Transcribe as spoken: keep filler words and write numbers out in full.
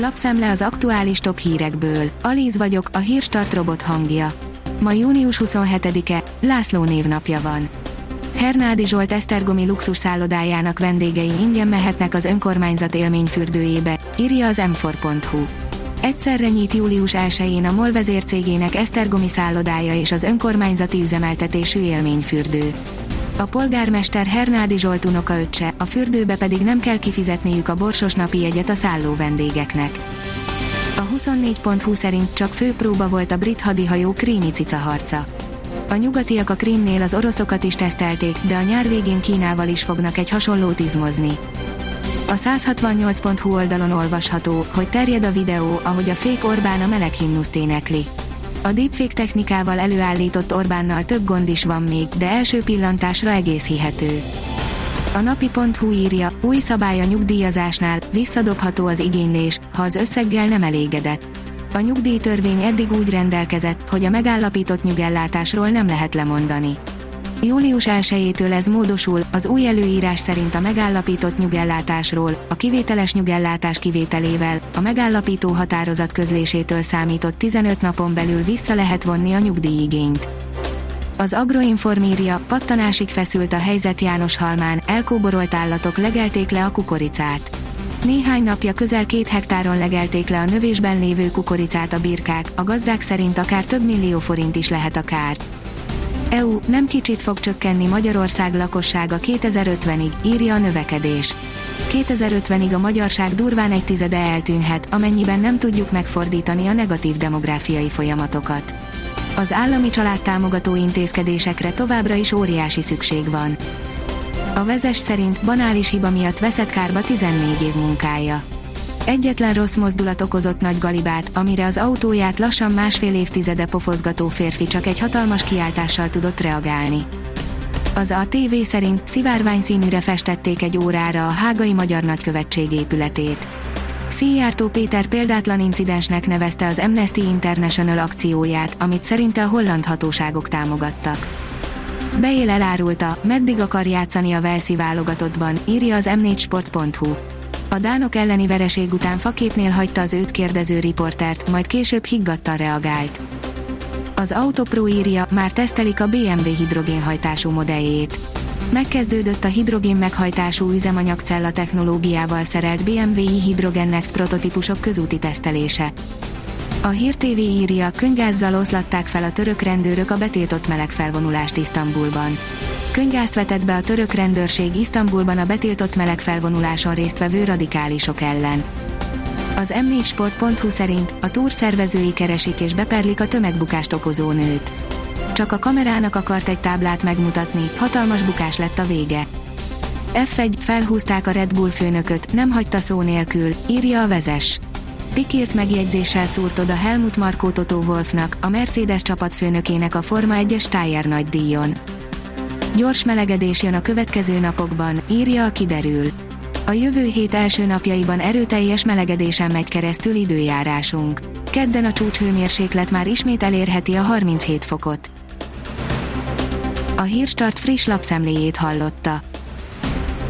Lapszám le az aktuális top hírekből. Aliz vagyok, a Hírstart robot hangja. Ma június huszonhetedike, László névnapja van. Hernádi Zsolt esztergomi luxusszállodájának vendégei ingyen mehetnek az önkormányzat élményfürdőjébe, írja az m for pont hu. Egyszerre nyit július elsején a Molvezér cégének esztergomi szállodája és az önkormányzati üzemeltetésű élményfürdő. A polgármester Hernádi Zsolt unokaöccse, a fürdőbe pedig nem kell kifizetniük a borsos napi jegyet a szálló vendégeknek. A huszonnégy pont hu szerint csak főpróba volt a brit hadihajó krími cicaharca. A nyugatiak a Krímnél az oroszokat is tesztelték, de a nyár végén Kínával is fognak egy hasonlót izmozni. A száz hatvannyolc pont hu oldalon olvasható, hogy terjed a videó, ahogy a fék Orbán a meleg himnuszt énekli. A deepfake technikával előállított Orbánnal több gond is van még, de első pillantásra egész hihető. A napi pont hu írja, új szabály a nyugdíjazásnál, visszadobható az igénylés, ha az összeggel nem elégedett. A nyugdíjtörvény eddig úgy rendelkezett, hogy a megállapított nyugellátásról nem lehet lemondani. július elsejétől ez módosul, az új előírás szerint a megállapított nyugellátásról, a kivételes nyugellátás kivételével, a megállapító határozat közlésétől számított tizenöt napon belül vissza lehet vonni a nyugdíjigényt. Az Agroinformíria, pattanásig feszült a helyzet János Halmán, elkóborolt állatok legelték le a kukoricát. Néhány napja közel két hektáron legelték le a növésben lévő kukoricát a birkák, a gazdák szerint akár több millió forint is lehet a kár. é u nem kicsit fog csökkenni Magyarország lakossága kétezer-ötvenig, írja a növekedés. kétezer-ötvenig a magyarság durván egy tizede eltűnhet, amennyiben nem tudjuk megfordítani a negatív demográfiai folyamatokat. Az állami családtámogató intézkedésekre továbbra is óriási szükség van. A vezess szerint banális hiba miatt veszett kárba tizennégy év munkája. Egyetlen rossz mozdulat okozott nagy galibát, amire az autóját lassan másfél évtizede pofozgató férfi csak egy hatalmas kiáltással tudott reagálni. Az á té vé szerint szivárvány színűre festették egy órára a hágai magyar nagykövetség épületét. Szíjjártó Péter példátlan incidensnek nevezte az Amnesty International akcióját, amit szerinte a holland hatóságok támogattak. Bale elárulta, meddig akar játszani a walesi válogatottban, írja az m négy sport pont hu. A dánok elleni vereség után faképnél hagyta az őt kérdező riportert, majd később higgadtan reagált. Az Autopro írja, már tesztelik a bé em vé hidrogénhajtású modelljét. Megkezdődött a hidrogén meghajtású üzemanyagcella technológiával szerelt bé em vé-i Hydrogen Next prototípusok közúti tesztelése. A Hír té vé írja, könygázzal oszlatták fel a török rendőrök a betiltott melegfelvonulást Isztambulban. Könygázt vetett be a török rendőrség Isztambulban a betiltott melegfelvonuláson résztvevő radikálisok ellen. Az m négy sport pont hu szerint a túr szervezői keresik és beperlik a tömegbukást okozó nőt. Csak a kamerának akart egy táblát megmutatni, hatalmas bukás lett a vége. ef egy, felhúzták a Red Bull főnököt, nem hagyta szó nélkül, írja a vezess. Pikírt megjegyzéssel szúrt oda Helmut Markó Toto Wolfnak, a Mercedes csapatfőnökének a Forma egyes Steyr nagydíjon. Gyors melegedés jön a következő napokban, írja a kiderül. A jövő hét első napjaiban erőteljes melegedésen megy keresztül időjárásunk. Kedden a csúcshőmérséklet már ismét elérheti a harminchét fokot. A Hírstart friss lapszemléjét hallotta.